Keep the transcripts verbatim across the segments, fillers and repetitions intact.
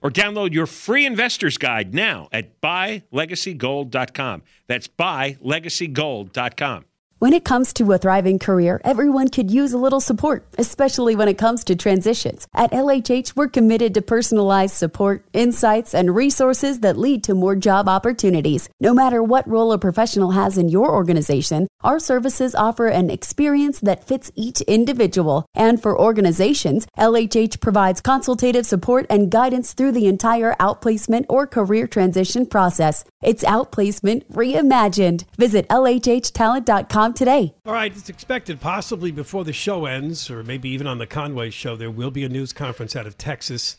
Or download your free investor's guide now at buy legacy gold dot com. That's buy legacy gold dot com. When it comes to a thriving career, everyone could use a little support, especially when it comes to transitions. At L H H, we're committed to personalized support, insights, and resources that lead to more job opportunities. No matter what role a professional has in your organization, our services offer an experience that fits each individual. And for organizations, L H H provides consultative support and guidance through the entire outplacement or career transition process. It's outplacement reimagined. Visit L H H talent dot com today. All right, it's expected possibly before the show ends, or maybe even on the Conway show, there will be a news conference out of Texas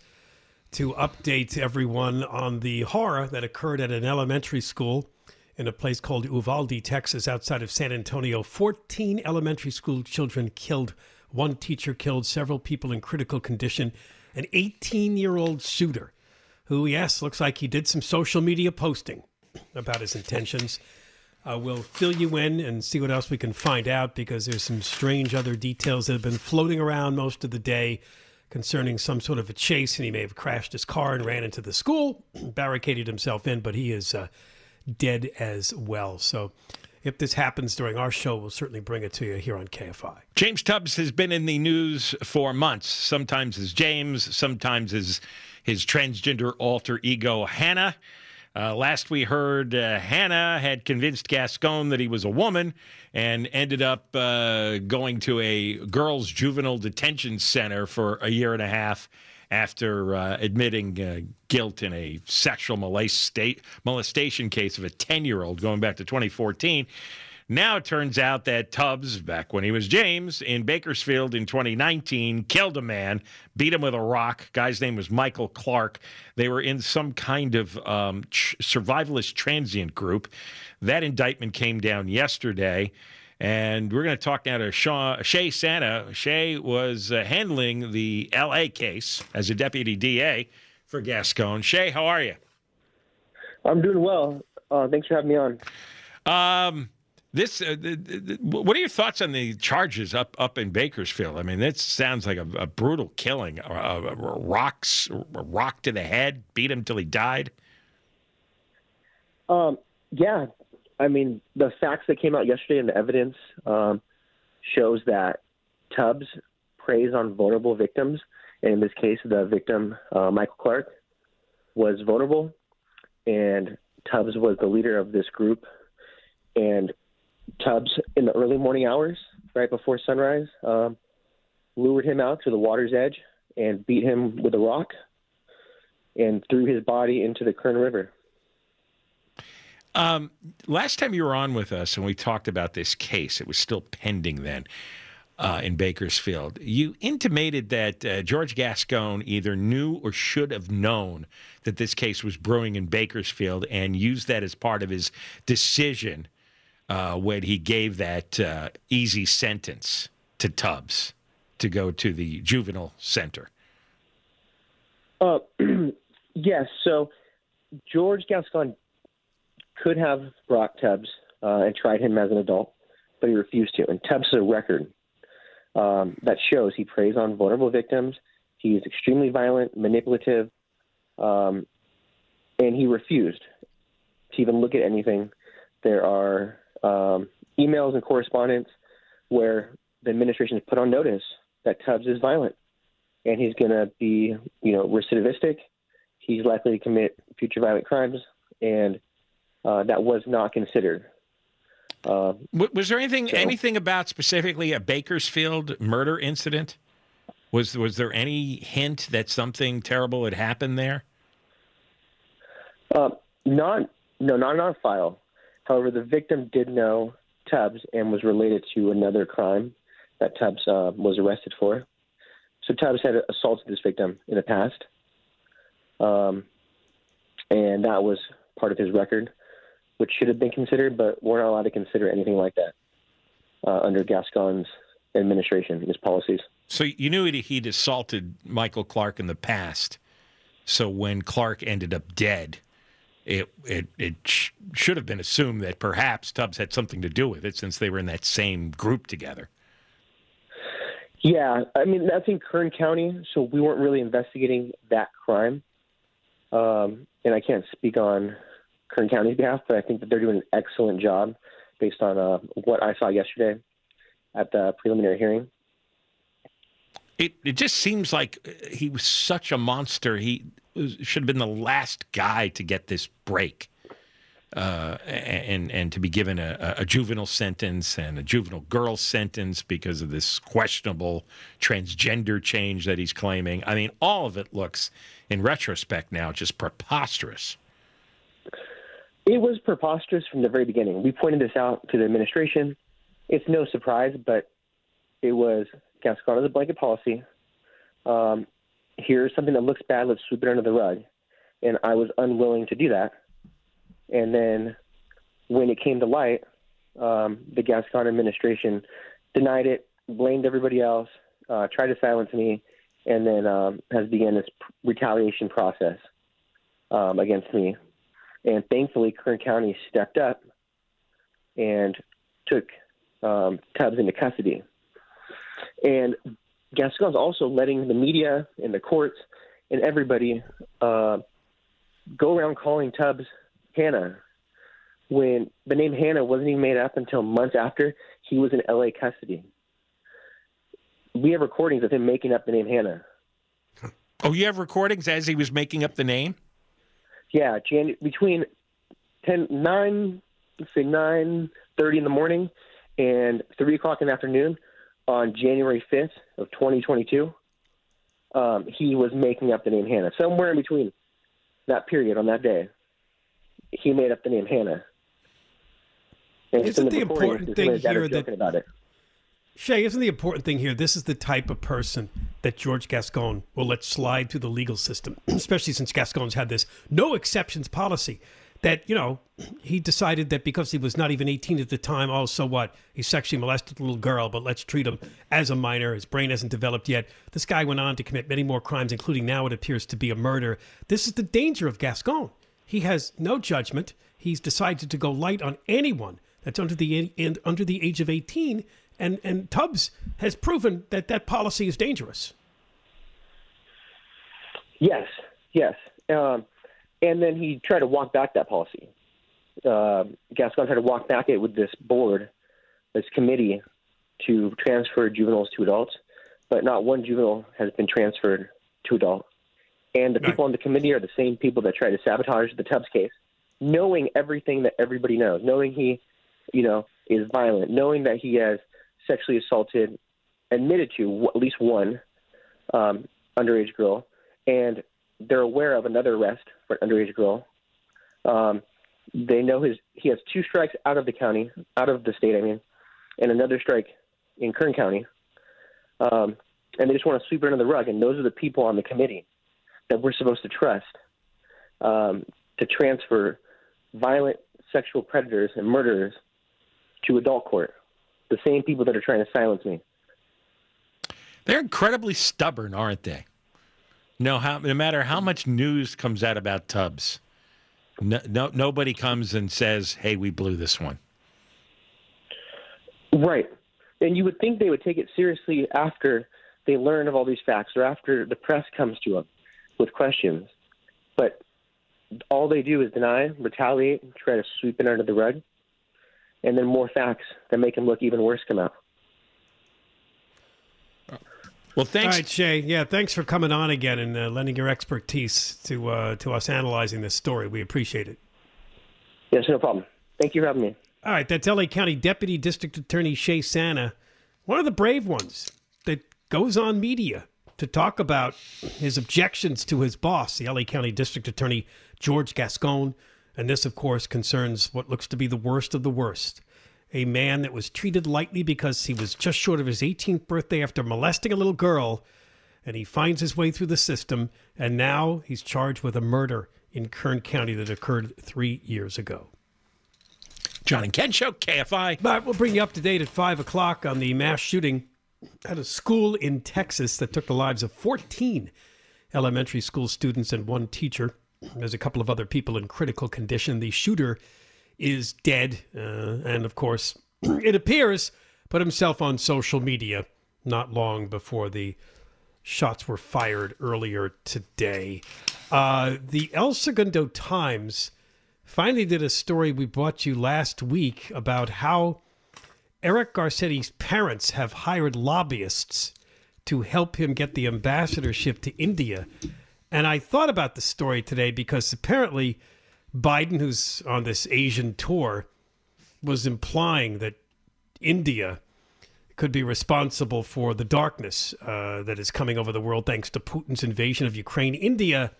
to update everyone on the horror that occurred at an elementary school in a place called Uvalde, Texas, outside of San Antonio. fourteen elementary school children killed, one teacher killed, several people in critical condition. An eighteen-year-old shooter who, yes, looks like he did some social media posting about his intentions. Uh, we'll fill you in and see what else we can find out, because there's some strange other details that have been floating around most of the day concerning some sort of a chase, and he may have crashed his car and ran into the school, barricaded himself in, but he is uh, dead as well. So if this happens during our show, we'll certainly bring it to you here on K F I. James Tubbs has been in the news for months, sometimes as James, sometimes as his transgender alter ego, Hannah. Uh, last we heard, uh, Hannah had convinced Gascon that he was a woman and ended up uh, going to a girls' juvenile detention center for a year and a half after uh, admitting uh, guilt in a sexual molesta- molestation case of a ten-year-old going back to twenty fourteen. Now it turns out that Tubbs, back when he was James, in Bakersfield in twenty nineteen, killed a man, beat him with a rock. Guy's name was Michael Clark. They were in some kind of um, ch- survivalist transient group. That indictment came down yesterday. And we're going to talk now to Shea, Shea Santa. Shea was uh, handling the L A case as a deputy D A for Gascon. Shea, how are you? I'm doing well. Uh, thanks for having me on. Um... This, uh, th- th- what are your thoughts on the charges up, up in Bakersfield? I mean, that sounds like a, a brutal killing. A, a, a, rocks, a rock to the head, beat him till he died. Um, yeah, I mean, the facts that came out yesterday and the evidence um, shows that Tubbs preys on vulnerable victims. And in this case, the victim, uh, Michael Clark, was vulnerable, and Tubbs was the leader of this group. And Tubbs, in the early morning hours, right before sunrise, um, lured him out to the water's edge and beat him with a rock and threw his body into the Kern River. Um, last time you were on with us and we talked about this case, it was still pending then uh, in Bakersfield. You intimated that uh, George Gascon either knew or should have known that this case was brewing in Bakersfield and used that as part of his decision uh, when he gave that uh, easy sentence to Tubbs to go to the juvenile center. Uh, yes, so George Gascon could have brought Tubbs uh, and tried him as an adult, but he refused to. And Tubbs has a record um, that shows he preys on vulnerable victims. He is extremely violent, manipulative, um, and he refused to even look at anything. There are um, emails and correspondence where the administration has put on notice that Tubbs is violent and he's going to be, you know, recidivistic. He's likely to commit future violent crimes, and Uh, that was not considered. Uh, was there anything so, anything about specifically a Bakersfield murder incident? Was was there any hint that something terrible had happened there? Uh, not no, not on file. However, the victim did know Tubbs and was related to another crime that Tubbs uh, was arrested for. So Tubbs had assaulted this victim in the past, um, and that was part of his record, which should have been considered, but we're not allowed to consider anything like that uh, under Gascon's administration, his policies. So you knew he'd assaulted Michael Clark in the past. So when Clark ended up dead, it it, it sh- should have been assumed that perhaps Tubbs had something to do with it since they were in that same group together. Yeah, I mean, that's in Kern County, so we weren't really investigating that crime. Um, and I can't speak on Kern County's behalf, but I think that they're doing an excellent job based on uh, what I saw yesterday at the preliminary hearing. It it just seems like he was such a monster. He was, should have been the last guy to get this break uh, and, and to be given a, a juvenile sentence and a juvenile girl sentence because of this questionable transgender change that he's claiming. I mean, all of it looks, in retrospect now, just preposterous. It was preposterous from the very beginning. We pointed this out to the administration. It's no surprise, but it was Gascon as a blanket policy. Um, here's something that looks bad. Let's sweep it under the rug. And I was unwilling to do that. And then when it came to light, um, the Gascon administration denied it, blamed everybody else, uh, tried to silence me, and then um, has begun this retaliation process um, against me. And thankfully, Kern County stepped up and took um, Tubbs into custody. And Gascon's also letting the media and the courts and everybody uh, go around calling Tubbs Hannah, when the name Hannah wasn't even made up until months after he was in L A custody. We have recordings of him making up the name Hannah. Oh, you have recordings as he was making up the name? Yeah, Jan- between ten, nine, let's say nine thirty in the morning and three o'clock in the afternoon on January fifth of twenty twenty-two, um, he was making up the name Hannah. Somewhere in between that period on that day, he made up the name Hannah. And Isn't the, the important thing here that... about it. Shea, isn't the important thing here, this is the type of person that George Gascon will let slide through the legal system, especially since Gascon's had this no exceptions policy that, you know, he decided that because he was not even eighteen at the time, oh, so what? He sexually molested a little girl, but let's treat him as a minor. His brain hasn't developed yet. This guy went on to commit many more crimes, including now it appears to be a murder. This is the danger of Gascon. He has no judgment. He's decided to go light on anyone that's under the and under the age of eighteen. And and Tubbs has proven that that policy is dangerous. Yes, yes. Um, and then he tried to walk back that policy. Uh, Gascon tried to walk back it with this board, this committee, to transfer juveniles to adults. But not one juvenile has been transferred to adult. And the people right. on the committee are the same people that tried to sabotage the Tubbs case, knowing everything that everybody knows, knowing he, you know, is violent, knowing that he has sexually assaulted, admitted to at least one um, underage girl, and they're aware of another arrest for an underage girl. Um, they know his he has two strikes out of the county, out of the state, I mean, and another strike in Kern County. Um, and they just want to sweep it under the rug. And those are the people on the committee that we're supposed to trust um, to transfer violent sexual predators and murderers to adult court, the same people that are trying to silence me. They're incredibly stubborn, aren't they? No, how, no matter how much news comes out about Tubbs, no, no, nobody comes and says, hey, we blew this one. Right. And you would think they would take it seriously after they learn of all these facts or after the press comes to them with questions. But all they do is deny, retaliate, try to sweep it under the rug, and then more facts that make them look even worse come out. Well, thanks. All right, Shea. Yeah, thanks for coming on again and uh, lending your expertise to uh, to us analyzing this story. We appreciate it. Yes, no problem. Thank you for having me. All right, that's L A County Deputy District Attorney Shea Santa, one of the brave ones that goes on media to talk about his objections to his boss, the L A County District Attorney George Gascon. And this, of course, concerns what looks to be the worst of the worst. A man that was treated lightly because he was just short of his eighteenth birthday after molesting a little girl, and he finds his way through the system, and now he's charged with a murder in Kern County that occurred three years ago. John and Ken Show, K F I. But we'll bring you up to date at five o'clock on the mass shooting at a school in Texas that took the lives of fourteen elementary school students and one teacher. There's a couple of other people in critical condition. The shooter is dead, uh, and of course, it appears, put himself on social media not long before the shots were fired earlier today. Uh, the El Segundo Times finally did a story we brought you last week about how Eric Garcetti's parents have hired lobbyists to help him get the ambassadorship to India. And I thought about the story today because apparently Biden, who's on this Asian tour, was implying that India could be responsible for the darkness uh, that is coming over the world thanks to Putin's invasion of Ukraine. India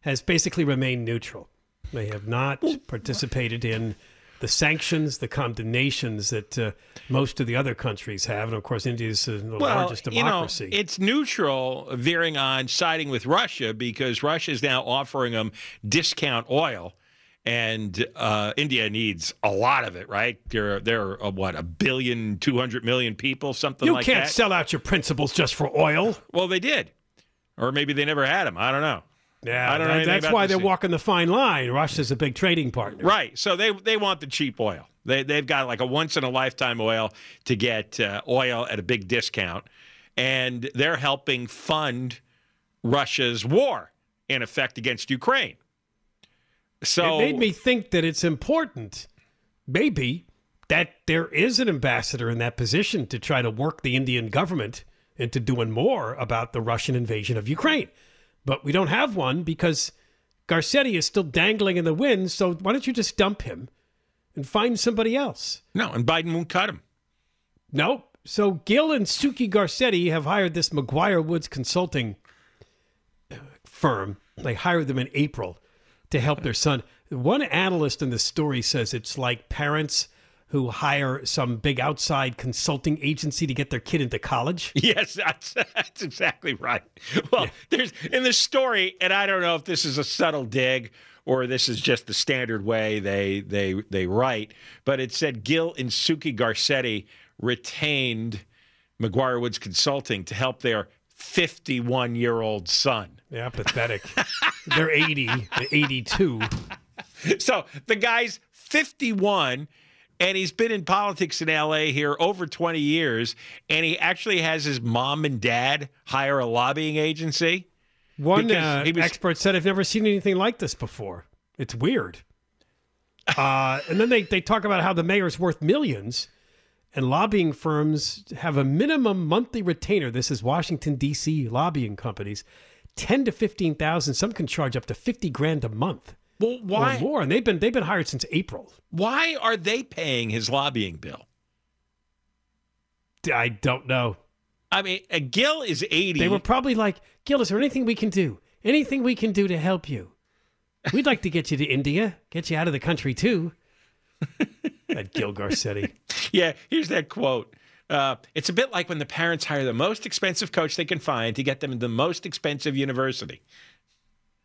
has basically remained neutral. They have not participated in the sanctions, the condemnations that uh, most of the other countries have. And, of course, India is uh, the well, largest democracy. You know, it's neutral, veering on siding with Russia because Russia is now offering them discount oil. And uh, India needs a lot of it, right? There are, there are what, a billion, two hundred million people, something you like that? You can't sell out your principles just for oil. Well, they did. Or maybe they never had them. I don't know. Yeah, I don't know that's why they're thing. walking the fine line. Russia's a big trading partner. Right. So they they want the cheap oil. They, they've got like a once-in-a-lifetime oil to get uh, oil at a big discount. And they're helping fund Russia's war, in effect, against Ukraine. So it made me think that it's important, maybe, that there is an ambassador in that position to try to work the Indian government into doing more about the Russian invasion of Ukraine. But we don't have one because Garcetti is still dangling in the wind. So why don't you just dump him and find somebody else? No, and Biden won't cut him. Nope. So Gil and Suki Garcetti have hired this McGuire Woods consulting firm. They hired them in April to help their son. One analyst in the story says it's like parents who hire some big outside consulting agency to get their kid into college? Yes, that's, that's exactly right. Well, yeah. There's in the story, and I don't know if this is a subtle dig or this is just the standard way they they they write, but it said Gil and Suki Garcetti retained McGuire Woods Consulting to help their fifty-one-year-old son. Yeah, pathetic. They're eighty, eighty-two. So the guy's fifty-one. And he's been in politics in L A here over twenty years, and he actually has his mom and dad hire a lobbying agency. One uh, was... expert said, I've never seen anything like this before. It's weird. uh, and then they, they talk about how the mayor's worth millions, and lobbying firms have a minimum monthly retainer. This is Washington, D C lobbying companies, ten thousand to fifteen thousand. Some can charge up to fifty grand a month. Well, why or more? And they've been they've been hired since April. Why are they paying his lobbying bill? I don't know. I mean, Gil is eighty. They were probably like, Gil, is there anything we can do? Anything we can do to help you? We'd like to get you to India, get you out of the country too. That Gil Garcetti. Yeah, here's that quote. Uh, it's a bit like when the parents hire the most expensive coach they can find to get them into the most expensive university.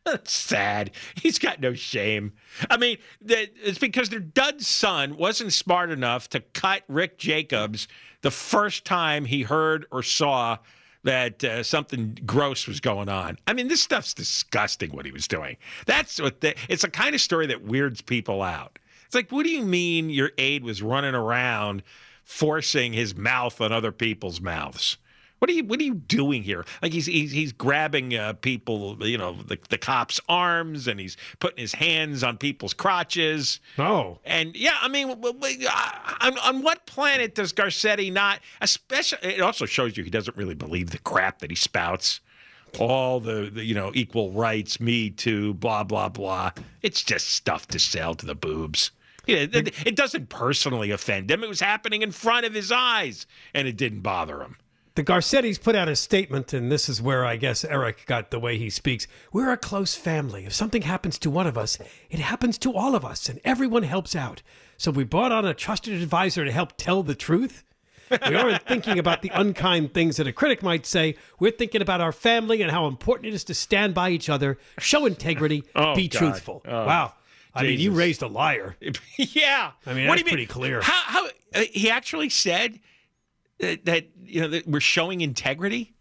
That's sad. He's got no shame. I mean, it's because their dud son wasn't smart enough to cut Rick Jacobs the first time he heard or saw that uh, something gross was going on. I mean, this stuff's disgusting, what he was doing. That's what the, it's the kind of story that weirds people out. It's like, what do you mean your aide was running around forcing his mouth on other people's mouths? What are you? What are you doing here? Like he's he's, he's grabbing uh, people, you know, the, the cops' arms, and he's putting his hands on people's crotches. Oh, and yeah, I mean, on, on what planet does Garcetti not? Especially, it also shows you he doesn't really believe the crap that he spouts. All the, the you know, equal rights, me too, blah blah blah. It's just stuff to sell to the boobs. Yeah, it doesn't personally offend him. It was happening in front of his eyes, and it didn't bother him. The Garcettis put out a statement, and this is where I guess Eric got the way he speaks. We're a close family. If something happens to one of us, it happens to all of us, and everyone helps out. So we brought on a trusted advisor to help tell the truth. We aren't thinking about the unkind things that a critic might say. We're thinking about our family and how important it is to stand by each other, show integrity, oh, be God. truthful. Oh. Wow. I Jesus. mean, you raised a liar. Yeah. I mean, that's pretty mean? clear. How, how, uh, he actually said that, that you know that we're showing integrity,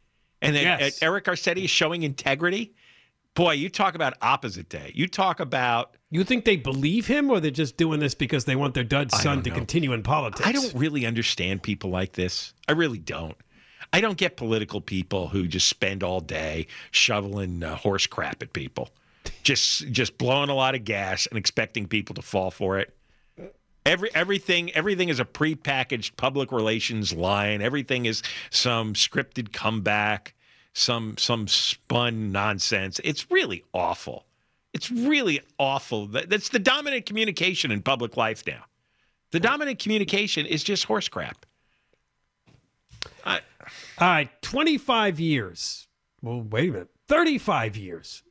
and that yes. uh, Eric Garcetti is showing integrity. Boy, you talk about opposite day. You talk about... You think they believe him, or they're just doing this because they want their dud son to continue in politics? I don't really understand people like this. I really don't. I don't get political people who just spend all day shoveling uh, horse crap at people. Just just blowing a lot of gas and expecting people to fall for it. Every everything everything is a prepackaged public relations line. Everything is some scripted comeback, some some spun nonsense. It's really awful. It's really awful. That's the dominant communication in public life now. The dominant communication is just horse crap. I... All right, twenty-five years. Well, wait a minute. thirty-five years.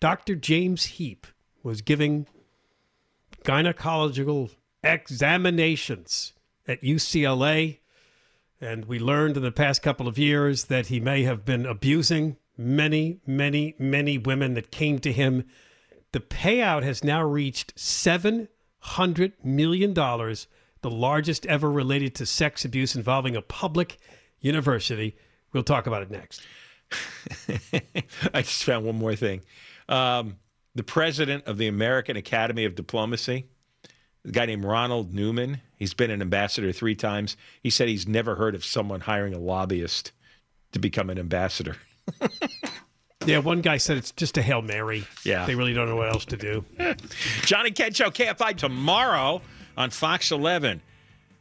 Doctor James Heaps was giving gynecological examinations at U C L A, and we learned in the past couple of years that he may have been abusing many, many, many women that came to him. The payout has now reached seven hundred million dollars, the largest ever related to sex abuse involving a public university. We'll talk about it next. I just found one more thing. Um, the president of the American Academy of Diplomacy, a guy named Ronald Newman, he's been an ambassador three times. He said he's never heard of someone hiring a lobbyist to become an ambassador. Yeah, one guy said it's just a Hail Mary. Yeah. They really don't know what else to do. John and Ken Show, K F I, tomorrow on Fox eleven.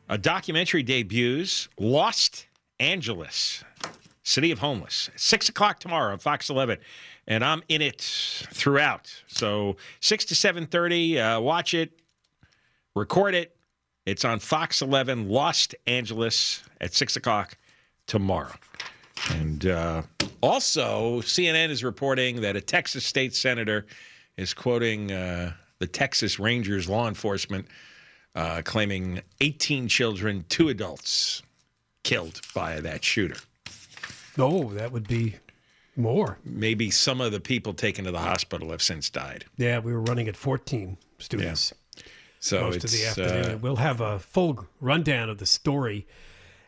A documentary debuts, Lost Angeles, City of Homeless. six o'clock tomorrow on Fox eleven. And I'm in it throughout. So six to seven thirty, uh, watch it, record it. It's on Fox eleven, Los Angeles, at six o'clock tomorrow. And uh, also, C N N is reporting that a Texas state senator is quoting uh, the Texas Rangers law enforcement, uh, claiming eighteen children, two adults killed by that shooter. Oh, that would be... More. Maybe some of the people taken to the hospital have since died. Yeah, we were running at fourteen students. Yeah. So most it's, of the afternoon. Uh, we'll have a full rundown of the story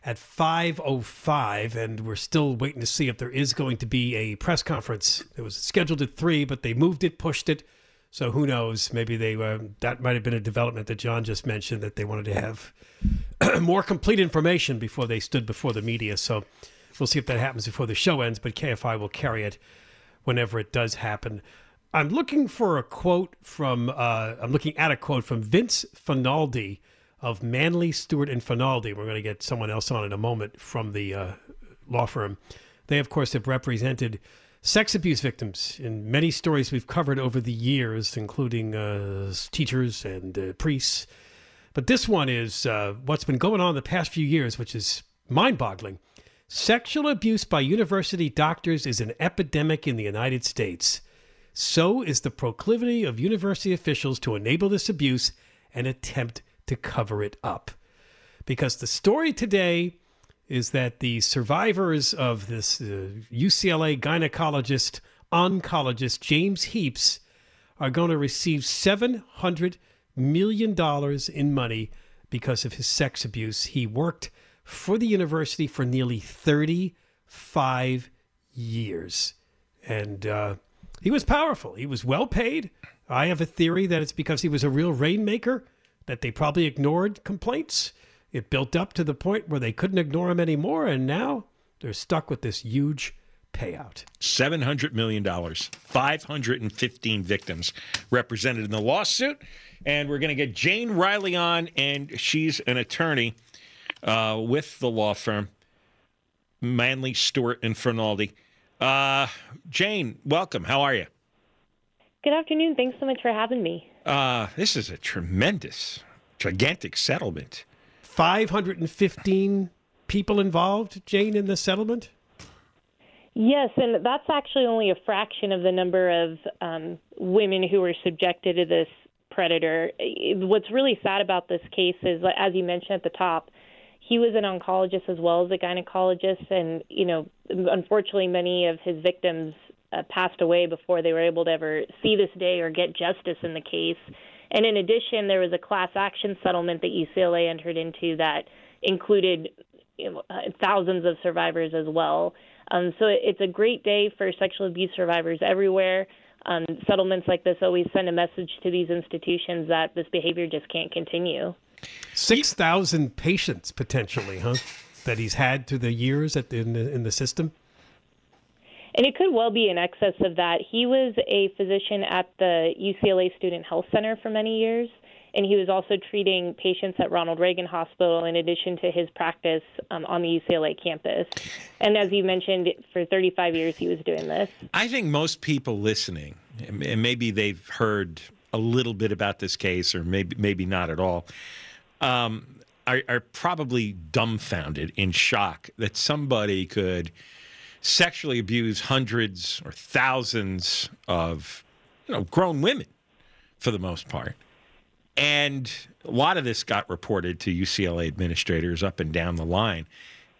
at five oh five, and we're still waiting to see if there is going to be a press conference. It was scheduled at three, but they moved it, pushed it. So who knows? Maybe they uh, that might have been a development that John just mentioned, that they wanted to have more complete information before they stood before the media. So... we'll see if that happens before the show ends, but K F I will carry it whenever it does happen. I'm looking for a quote from, uh, I'm looking at a quote from Vince Finaldi of Manley, Stewart and Finaldi. We're going to get someone else on in a moment from the uh, law firm. They, of course, have represented sex abuse victims in many stories we've covered over the years, including uh, teachers and uh, priests. But this one is uh, what's been going on the past few years, which is mind-boggling. Sexual abuse by university doctors is an epidemic in the United States. So is the proclivity of university officials to enable this abuse and attempt to cover it up. Because the story today is that the survivors of this uh, U C L A gynecologist, oncologist, James Heaps, are going to receive seven hundred million dollars in money because of his sex abuse. He worked for the university for nearly thirty-five years. And uh, he was powerful. He was well paid. I have a theory that it's because he was a real rainmaker, that they probably ignored complaints. It built up to the point where they couldn't ignore him anymore, and now they're stuck with this huge payout. seven hundred million dollars, five hundred fifteen victims represented in the lawsuit. And we're going to get Jane Riley on, and she's an attorney uh, with the law firm, Manley, Stewart, and Finaldi. Uh, Jane, welcome. How are you? Good afternoon. Thanks so much for having me. Uh, this is a tremendous, gigantic settlement. five hundred fifteen people involved, Jane, in the settlement? Yes, and that's actually only a fraction of the number of um, women who were subjected to this predator. What's really sad about this case is, as you mentioned at the top, he was an oncologist as well as a gynecologist, and, you know, unfortunately many of his victims uh, passed away before they were able to ever see this day or get justice in the case. And in addition, there was a class action settlement that U C L A entered into that included you know, thousands of survivors as well. Um, so it's a great day for sexual abuse survivors everywhere. Um, settlements like this always send a message to these institutions that this behavior just can't continue. six thousand patients potentially, huh, that he's had through the years at the, in, the, in the system? And it could well be in excess of that. He was a physician at the U C L A Student Health Center for many years, and he was also treating patients at Ronald Reagan Hospital in addition to his practice um, on the U C L A campus. And as you mentioned, for thirty-five years he was doing this. I think most people listening, and maybe they've heard a little bit about this case or maybe maybe not at all, um, are, are probably dumbfounded, in shock, that somebody could sexually abuse hundreds or thousands of you know, grown women, for the most part. And a lot of this got reported to U C L A administrators up and down the line,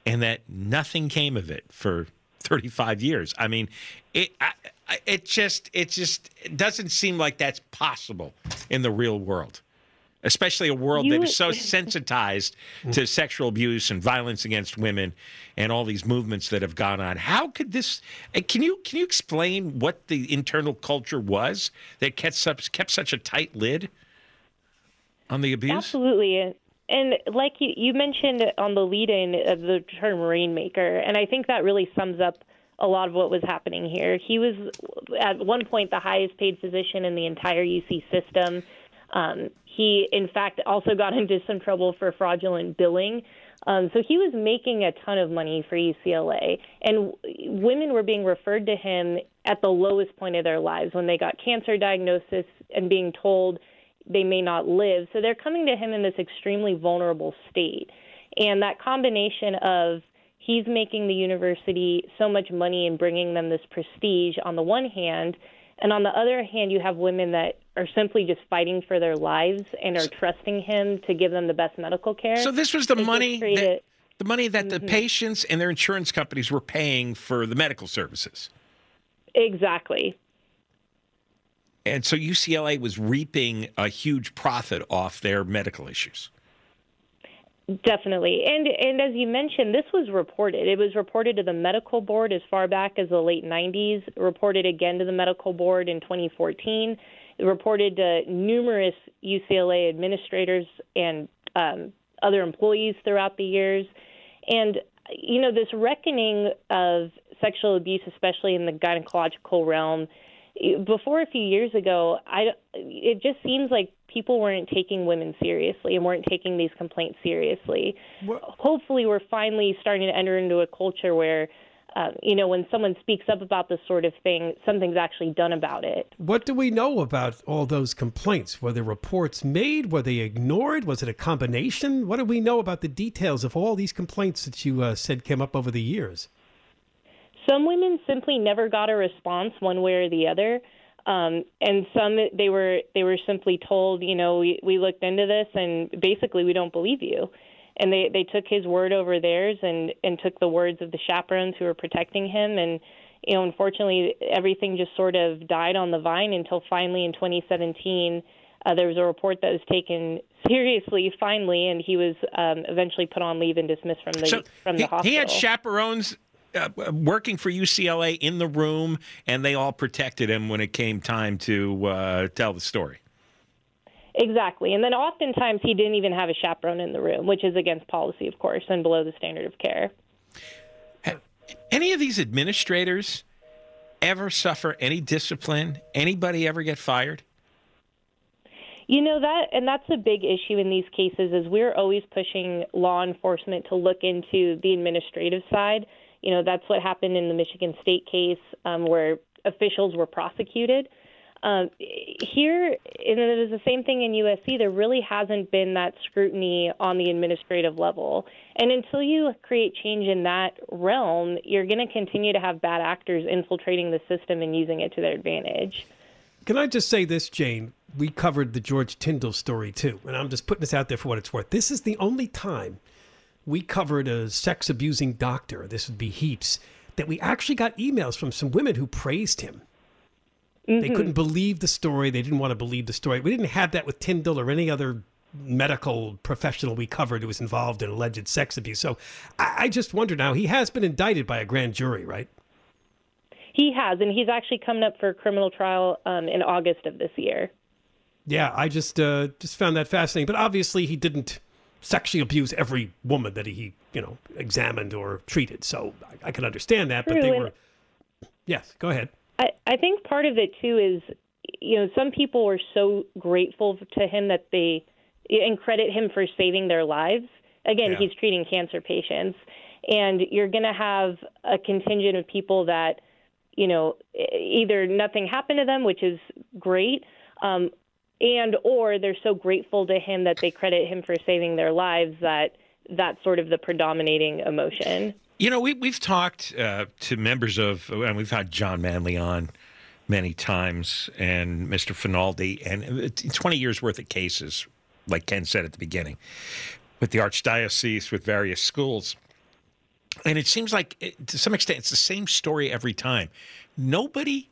and that nothing came of it for thirty-five years. I mean, it I, it just it just it doesn't seem like that's possible in the real world, especially a world you... that is so sensitized to sexual abuse and violence against women and all these movements that have gone on. How could this – can you can you explain what the internal culture was that kept such, kept such a tight lid on the abuse? Absolutely. And like you, you mentioned on the lead-in of the term rainmaker, and I think that really sums up a lot of what was happening here. He was at one point the highest paid physician in the entire U C system. Um, he, in fact, also got into some trouble for fraudulent billing. Um, so he was making a ton of money for U C L A. And w- women were being referred to him at the lowest point of their lives when they got cancer diagnosis and being told they may not live. So they're coming to him in this extremely vulnerable state. And that combination of he's making the university so much money and bringing them this prestige on the one hand, and on the other hand, you have women that are simply just fighting for their lives and are trusting him to give them the best medical care. So this was the it's money that, the money that mm-hmm. the patients and their insurance companies were paying for the medical services. Exactly. And so U C L A was reaping a huge profit off their medical issues. Definitely. And and as you mentioned, this was reported. It was reported to the medical board as far back as the late nineties, reported again to the medical board in twenty fourteen, it reported to numerous U C L A administrators and um, other employees throughout the years. And, you know, this reckoning of sexual abuse, especially in the gynecological realm, before a few years ago, I, it just seems like people weren't taking women seriously and weren't taking these complaints seriously. Well, hopefully, we're finally starting to enter into a culture where uh, you know, when someone speaks up about this sort of thing, something's actually done about it. What do we know about all those complaints? Were there reports made? Were they ignored? Was it a combination? What do we know about the details of all these complaints that you uh, said came up over the years? Some women simply never got a response one way or the other. Um, and some, they were they were simply told, you know, we, we looked into this and basically we don't believe you. And they, they took his word over theirs and, and took the words of the chaperones who were protecting him. And, you know, unfortunately, everything just sort of died on the vine until finally in twenty seventeen, uh, there was a report that was taken seriously, finally, and he was um, eventually put on leave and dismissed from the, so from the he, hospital. He had chaperones Uh, working for U C L A in the room, and they all protected him when it came time to uh, tell the story. Exactly. And then oftentimes he didn't even have a chaperone in the room, which is against policy, of course, and below the standard of care. Have any of these administrators ever suffer any discipline? Anybody ever get fired? You know, that, and that's a big issue in these cases, is we're always pushing law enforcement to look into the administrative side. You know, that's what happened in the Michigan State case um, where officials were prosecuted. Um, here, and it was the same thing in U S C, there really hasn't been that scrutiny on the administrative level. And until you create change in that realm, you're going to continue to have bad actors infiltrating the system and using it to their advantage. Can I just say this, Jane? We covered the George Tyndall story, too, and I'm just putting this out there for what it's worth. This is the only time we covered a sex-abusing doctor, this would be Heaps, that we actually got emails from some women who praised him. Mm-hmm. They couldn't believe the story. They didn't want to believe the story. We didn't have that with Tyndall or any other medical professional we covered who was involved in alleged sex abuse. So I, I just wonder now, he has been indicted by a grand jury, right? He has, and he's actually coming up for a criminal trial um, in August of this year. Yeah, I just uh, just found that fascinating. But obviously he didn't sexually abuse every woman that he, you know, examined or treated. So I, I can understand that, True. But they were... Yes, go ahead. I, I think part of it, too, is, you know, some people were so grateful to him that they... and credit him for saving their lives. Again, yeah. He's treating cancer patients. And you're going to have a contingent of people that, you know, either nothing happened to them, which is great, um, and or they're so grateful to him that they credit him for saving their lives that that's sort of the predominating emotion. You know, we, we've talked uh, to members of, and we've had John Manley on many times and Mister Finaldi, and twenty years worth of cases, like Ken said at the beginning, with the Archdiocese, with various schools. And it seems like, it, to some extent, it's the same story every time. Nobody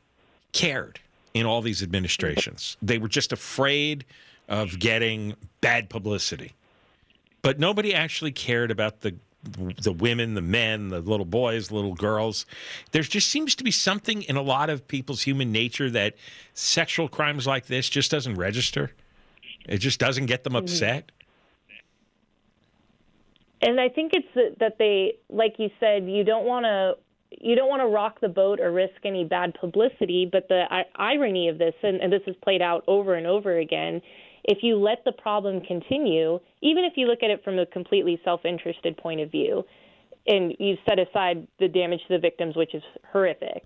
cared in all these administrations. They were just afraid of getting bad publicity. But nobody actually cared about the the women, the men, the little boys, little girls. There just seems to be something in a lot of people's human nature that sexual crimes like this just doesn't register. It just doesn't get them upset. And I think it's that they, like you said, you don't want to You don't want to rock the boat or risk any bad publicity, but the uh, irony of this, and, and this is played out over and over again, if you let the problem continue, even if you look at it from a completely self-interested point of view, and you set aside the damage to the victims, which is horrific,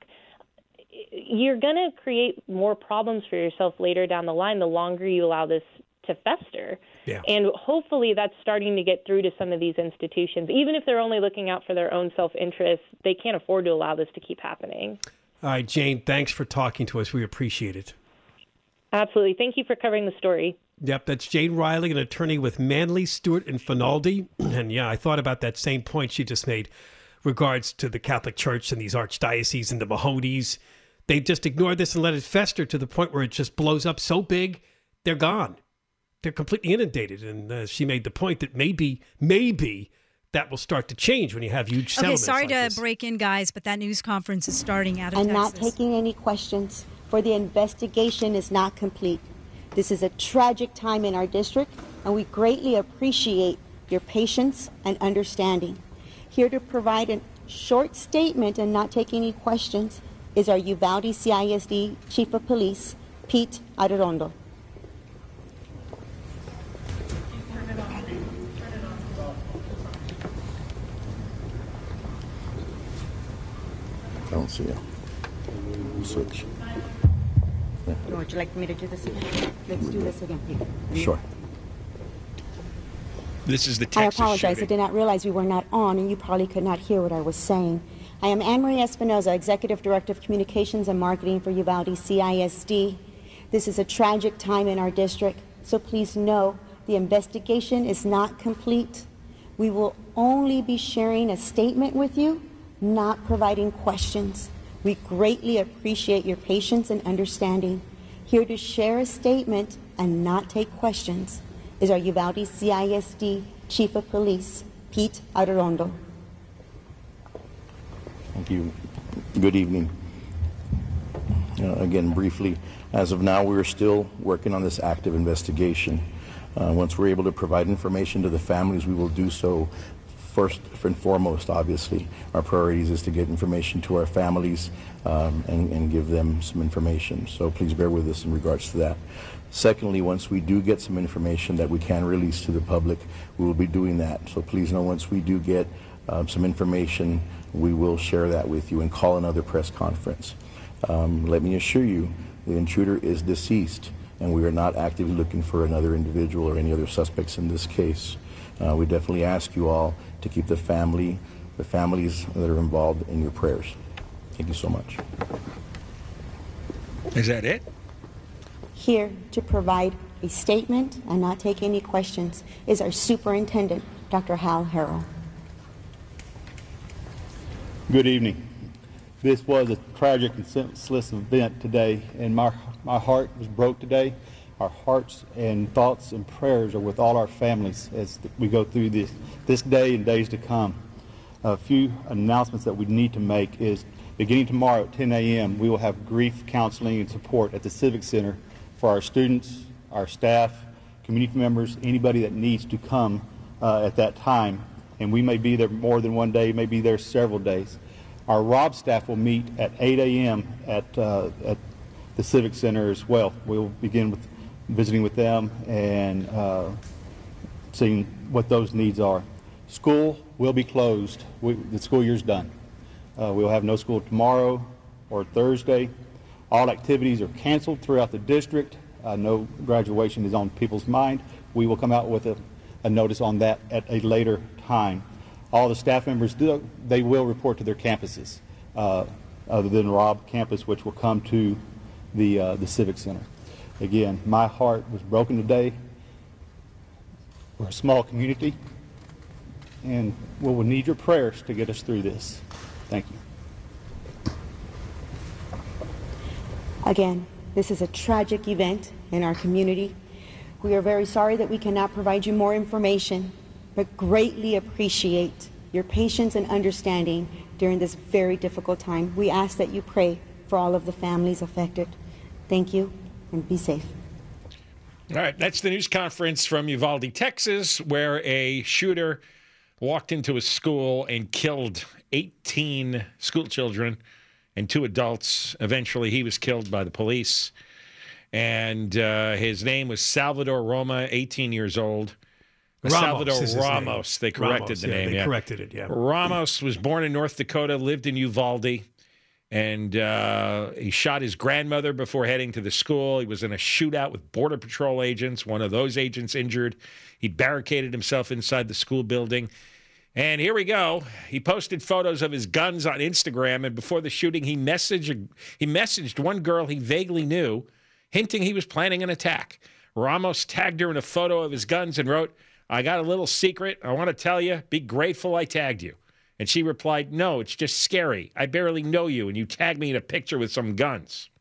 you're going to create more problems for yourself later down the line the longer you allow this to fester. Yeah. And hopefully that's starting to get through to some of these institutions. Even if they're only looking out for their own self-interest, they can't afford to allow this to keep happening. All right, Jane, thanks for talking to us. We appreciate it. Absolutely. Thank you for covering the story. Yep, that's Jane Riley, an attorney with Manley, Stewart, and Finaldi. And yeah, I thought about that same point she just made regards to the Catholic Church and these archdioceses and the Mahonies. They just ignored this and let it fester to the point where it just blows up so big, they're gone. They're completely inundated, and uh, she made the point that maybe, maybe that will start to change when you have huge settlements. Okay, sorry like to this. break in, guys, but that news conference is starting out of I'm Texas. I'm not taking any questions, for the investigation is not complete. This is a tragic time in our district, and we greatly appreciate your patience and understanding. Here to provide a short statement and not take any questions is our Uvalde C I S D Chief of Police, Pete Arredondo. council. Research. Yeah. Would you like me to do this again? Let's do this again. Yeah. Sure. This is the Texas I apologize. Shooting. I did not realize we were not on, and you probably could not hear what I was saying. I am Anne-Marie Espinoza, Executive Director of Communications and Marketing for Uvalde C I S D. This is a tragic time in our district, so please know the investigation is not complete. We will only be sharing a statement with you, not providing questions. We greatly appreciate your patience and understanding. Here to share a statement and not take questions is our Uvalde C I S D Chief of Police, Pete Arredondo. Thank you. Good evening. Uh, again, briefly, as of now, we are still working on this active investigation. Uh, once we're able to provide information to the families, we will do so. First and foremost, obviously, our priorities is to get information to our families um, and, and give them some information. So please bear with us in regards to that. Secondly, once we do get some information that we can release to the public, we will be doing that. So please know once we do get um, some information, we will share that with you and call another press conference. Um, let me assure you, the intruder is deceased, and we are not actively looking for another individual or any other suspects in this case. Uh, we definitely ask you all to keep the family, the families that are involved in your prayers. Thank you so much. Is that it? Here to provide a statement and not take any questions is our superintendent, Doctor Hal Harrell. Good evening. This was a tragic and senseless event today, and my, my heart was broke today. Our hearts and thoughts and prayers are with all our families as we go through this, this day and days to come. A few announcements that we need to make is beginning tomorrow at ten A M we will have grief counseling and support at the Civic Center for our students, our staff, community members, anybody that needs to come uh, at that time. And we may be there more than one day, may be there several days. Our R O B staff will meet at eight A M at, uh, at the Civic Center as well. We'll begin with visiting with them and uh, seeing what those needs are. School will be closed. We, the school year's done. Uh, we'll have no school tomorrow or Thursday. All activities are canceled throughout the district. Uh, no graduation is on people's mind. We will come out with a, a notice on that at a later time. All the staff members, do, they will report to their campuses, uh, other than Rob campus, which will come to the, uh, the Civic Center. Again, my heart was broken today. We're a small community, and we will need your prayers to get us through this. Thank you. Again, this is a tragic event in our community. We are very sorry that we cannot provide you more information, but greatly appreciate your patience and understanding during this very difficult time. We ask that you pray for all of the families affected. Thank you. And be safe. All right, that's the news conference from Uvalde, Texas, where a shooter walked into a school and killed eighteen school children and two adults. Eventually, he was killed by the police. And uh, his name was Salvador Roma, eighteen years old. Ramos Salvador Ramos. Name. They corrected Ramos, the yeah, name. They yeah. corrected it, yeah. Ramos was born in North Dakota, lived in Uvalde. And uh, he shot his grandmother before heading to the school. He was in a shootout with Border Patrol agents, one of those agents injured. He barricaded himself inside the school building. And here we go. He posted photos of his guns on Instagram. And before the shooting, he messaged, he messaged one girl he vaguely knew, hinting he was planning an attack. Ramos tagged her in a photo of his guns and wrote, "I got a little secret. I want to tell you. Be grateful I tagged you." And she replied, "No, it's just scary. I barely know you, and you tagged me in a picture with some guns."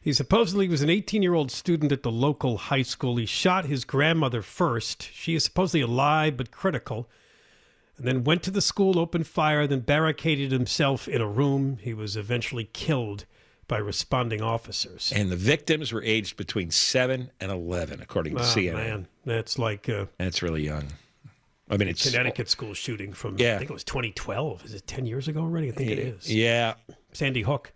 He supposedly was an eighteen-year-old student at the local high school. He shot his grandmother first. She is supposedly alive but critical. And then went to the school, opened fire, then barricaded himself in a room. He was eventually killed by responding officers. And the victims were aged between seven and eleven, according to oh, C N N. Man, that's like... Uh, that's really young. I mean, it's Connecticut school shooting from, yeah. I think it was twenty twelve. Is it ten years ago already? I think it is. Yeah. Sandy Hook,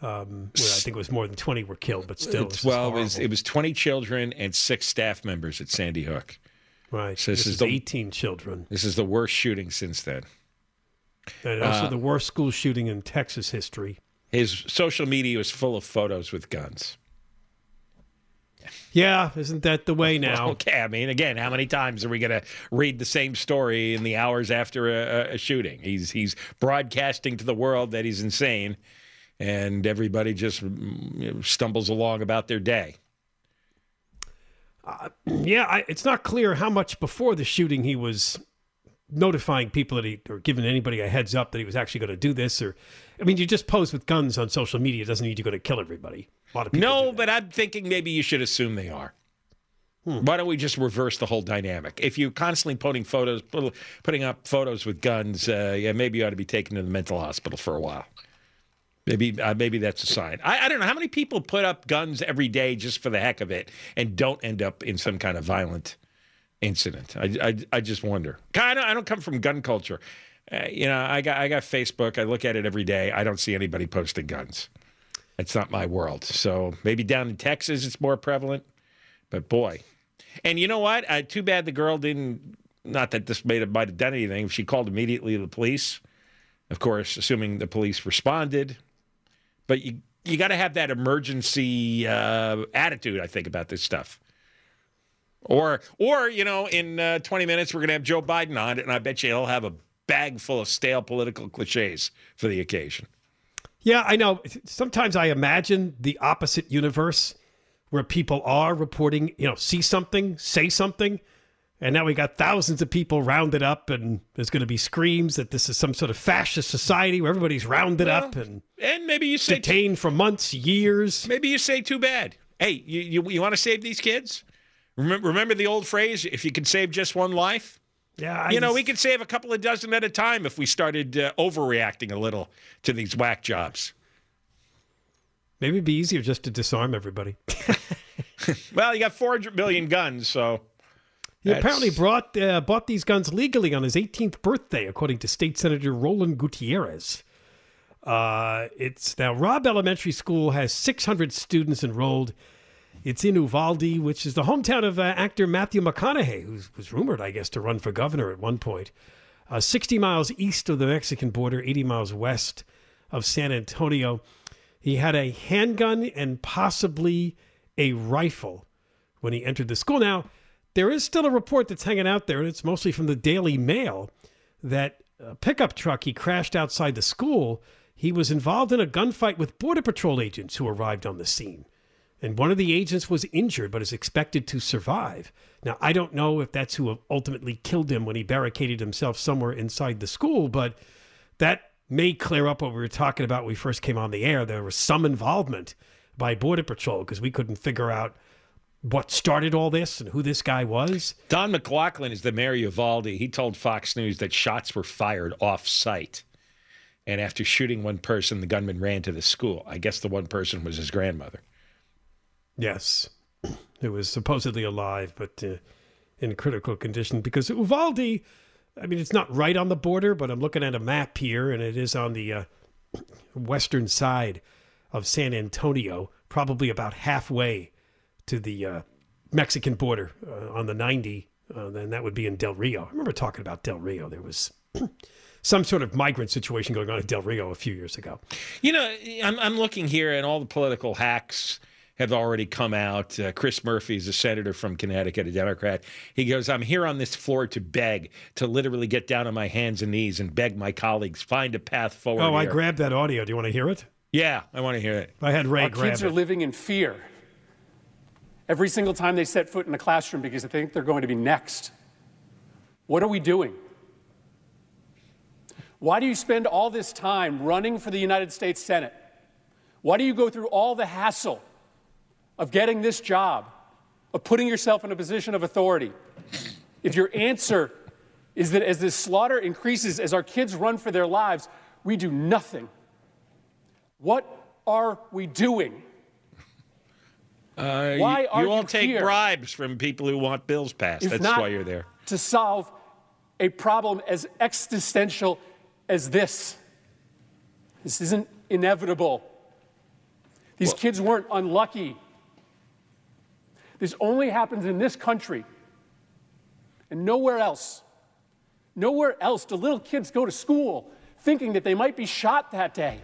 um, where I think it was more than twenty were killed, but still. Well, it was, it was twenty children and six staff members at Sandy Hook. Right. So this, this is, is the, eighteen children. This is the worst shooting since then. And also uh, the worst school shooting in Texas history. His social media was full of photos with guns. Yeah, isn't that the way now? Okay, I mean, again, how many times are we going to read the same story in the hours after a, a shooting? He's he's broadcasting to the world that he's insane, and everybody just you know, stumbles along about their day. Uh, yeah, I, it's not clear how much before the shooting he was notifying people that he, or giving anybody a heads up that he was actually going to do this. Or, I mean, you just pose with guns on social media. It doesn't mean you're going to kill everybody. A lot of people no, but I'm thinking maybe you should assume they are. Hmm. Why don't we just reverse the whole dynamic? If you're constantly putting photos, putting up photos with guns, uh, yeah, maybe you ought to be taken to the mental hospital for a while. Maybe uh, maybe that's a sign. I, I don't know. How many people put up guns every day just for the heck of it and don't end up in some kind of violent incident? I, I, I just wonder. I don't, I don't come from gun culture. Uh, you know, I got I got Facebook. I look at it every day. I don't see anybody posting guns. It's not my world. So maybe down in Texas it's more prevalent. But boy. And you know what? I, too bad the girl didn't, not that this made, might have done anything. She called immediately the police. Of course, assuming the police responded. But you you got to have that emergency uh, attitude, I think, about this stuff. Or, or you know, in uh, twenty minutes, we're going to have Joe Biden on it, and I bet you he'll have a bag full of stale political cliches for the occasion. Yeah, I know. Sometimes I imagine the opposite universe where people are reporting, you know, see something, say something, and now we got thousands of people rounded up, and there's going to be screams that this is some sort of fascist society where everybody's rounded well, up and, and maybe you say detained t- for months, years. Maybe you say too bad. Hey, you you, you want to save these kids? Remember, remember the old phrase, if you could save just one life? Yeah, I you just... know, we could save a couple of dozen at a time if we started uh, overreacting a little to these whack jobs. Maybe it'd be easier just to disarm everybody. Well, you got four hundred million guns, so... He That's... apparently brought, uh, bought these guns legally on his eighteenth birthday, according to State Senator Roland Gutierrez. Uh, it's now Robb Elementary School has six hundred students enrolled. It's in Uvalde, which is the hometown of uh, actor Matthew McConaughey, who was rumored, I guess, to run for governor at one point. Uh, sixty miles east of the Mexican border, eighty miles west of San Antonio. He had a handgun and possibly a rifle when he entered the school. Now, there is still a report that's hanging out there, and it's mostly from the Daily Mail, that a pickup truck he crashed outside the school. He was involved in a gunfight with Border Patrol agents who arrived on the scene. And one of the agents was injured, but is expected to survive. Now, I don't know if that's who ultimately killed him when he barricaded himself somewhere inside the school, but that may clear up what we were talking about when we first came on the air. There was some involvement by Border Patrol because we couldn't figure out what started all this and who this guy was. Don McLaughlin is the mayor of Uvalde. He told Fox News that shots were fired off-site. And after shooting one person, the gunman ran to the school. I guess the one person was his grandmother. Yes, who was supposedly alive, but uh, in critical condition. Because Uvalde, I mean, it's not right on the border, but I'm looking at a map here, and it is on the uh, western side of San Antonio, probably about halfway to the uh, Mexican border uh, on the ninety, uh, then that would be in Del Rio. I remember talking about Del Rio. There was some sort of migrant situation going on in Del Rio a few years ago. You know, I'm, I'm looking here, and all the political hacks have already come out. Uh, Chris Murphy is a senator from Connecticut, a Democrat. He goes, I'm here on this floor to beg, to literally get down on my hands and knees and beg my colleagues, find a path forward. Oh, here. I grabbed that audio. Do you want to hear it? Yeah, I want to hear it. I had Ray grab it. Our kids are living in fear every single time they set foot in a classroom because they think they're going to be next. What are we doing? Why do you spend all this time running for the United States Senate? Why do you go through all the hassle of getting this job, of putting yourself in a position of authority? If your answer is that as this slaughter increases, as our kids run for their lives, we do nothing, what are we doing? Uh, why you, are you won't you take here bribes from people who want bills passed. That's why you're there. To solve a problem as existential as this. This isn't inevitable. These well, kids weren't unlucky. This only happens in this country and nowhere else. Nowhere else do little kids go to school thinking that they might be shot that day.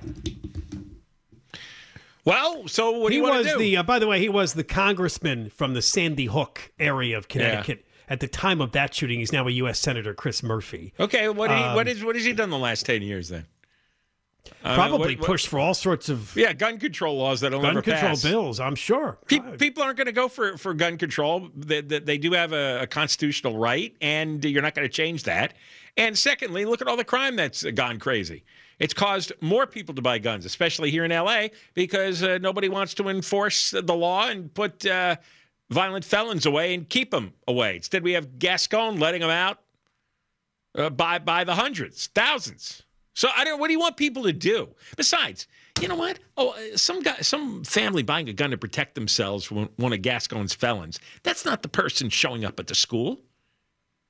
Well, so what do you want to do? The, uh, by the way, he was the congressman from the Sandy Hook area of Connecticut. Yeah. At the time of that shooting, he's now a U S Senator, Chris Murphy. Okay, what he, um, what is what has he done the last ten years then? I probably mean, what, pushed what, for all sorts of yeah gun control laws that will never pass. Gun control bills, I'm sure. Pe- people aren't going to go for, for gun control. They, they, they do have a, a constitutional right, and you're not going to change that. And secondly, look at all the crime that's gone crazy. It's caused more people to buy guns, especially here in L A, because uh, nobody wants to enforce the law and put uh, violent felons away and keep them away. Instead, we have Gascon letting them out uh, by by the hundreds, thousands. So I don't. What do you want people to do? Besides, you know what? Oh, some guy, some family buying a gun to protect themselves from one of Gascon's felons. That's not the person showing up at the school.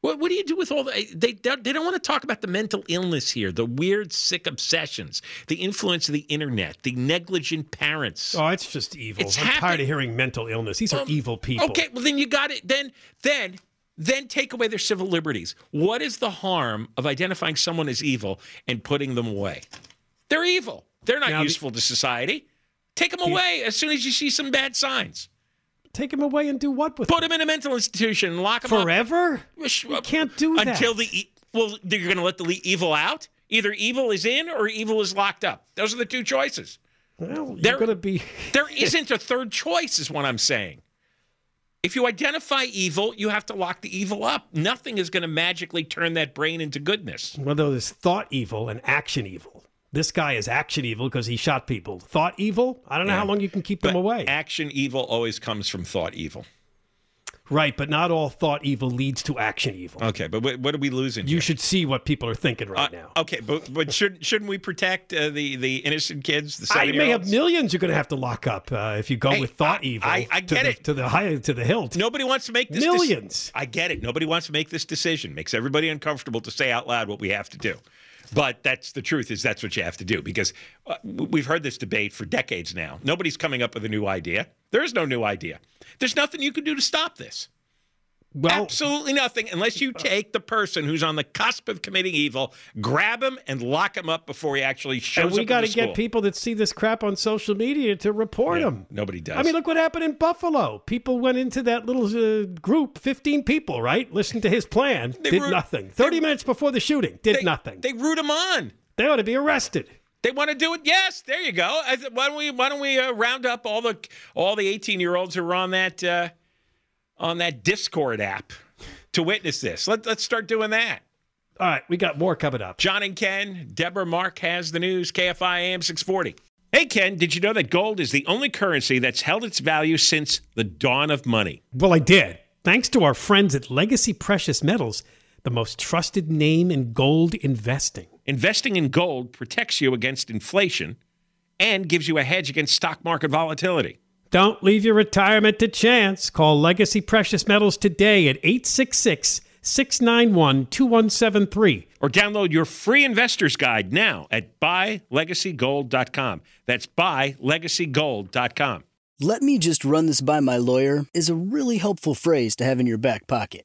What, what do you do with all the? They they don't want to talk about the mental illness here, the weird, sick obsessions, the influence of the internet, the negligent parents. Oh, it's just evil. It's I'm happening. tired of hearing mental illness. These um, are evil people. Okay, well then you got it. Then then then take away their civil liberties. What is the harm of identifying someone as evil and putting them away? They're evil. They're not now, useful the, to society. Take them the, away as soon as you see some bad signs. Take him away and do what with Put him? Put him in a mental institution and lock him Forever? up. Forever? You can't do that. Until the... E- well, you're going to let the evil out? Either evil is in or evil is locked up. Those are the two choices. Well, you're going to be... There isn't a third choice is what I'm saying. If you identify evil, you have to lock the evil up. Nothing is going to magically turn that brain into goodness. Well, though, there's thought evil and action evil. This guy is action evil because he shot people. Thought evil? I don't know yeah. how long you can keep but them away. Action evil always comes from thought evil. Right, but not all thought evil leads to action evil. Okay, but what are we losing here? You should see what people are thinking right uh, now. Okay, but but should, shouldn't we protect uh, the, the innocent kids, the seven-year-olds? You may have millions you're going to have to lock up uh, if you go hey, with thought I, evil I, I get to, it. The, to, the high, to the hilt. Nobody wants to make this decision. Millions. De- I get it. Nobody wants to make this decision. Makes everybody uncomfortable to say out loud what we have to do. But that's the truth is that's what you have to do because uh, we've heard this debate for decades now. Nobody's coming up with a new idea. There is no new idea. There's nothing you can do to stop this. Well, absolutely nothing unless you take the person who's on the cusp of committing evil, grab him and lock him up before he actually shows up. And we got to get people that see this crap on social media to report yeah, him. Nobody does. I mean, look what happened in Buffalo. People went into that little uh, group, fifteen people, right? Listened to his plan, they did root, nothing. thirty they, minutes before the shooting, did they, nothing. They root him on. They ought to be arrested. They want to do it. Yes, there you go. I th- why don't we why don't we uh, round up all the all the eighteen-year-olds who were on that uh, on that Discord app to witness this. Let, let's start doing that. All right, we got more coming up. John and Ken, Deborah Mark has the news, K F I A M six forty. Hey, Ken, did you know that gold is the only currency that's held its value since the dawn of money? Well, I did. Thanks to our friends at Legacy Precious Metals, the most trusted name in gold investing. Investing in gold protects you against inflation and gives you a hedge against stock market volatility. Don't leave your retirement to chance. Call Legacy Precious Metals today at eight six six, six nine one, two one seven three. Or download your free investor's guide now at buy legacy gold dot com. That's buy legacy gold dot com. Let me just run this by my lawyer is a really helpful phrase to have in your back pocket.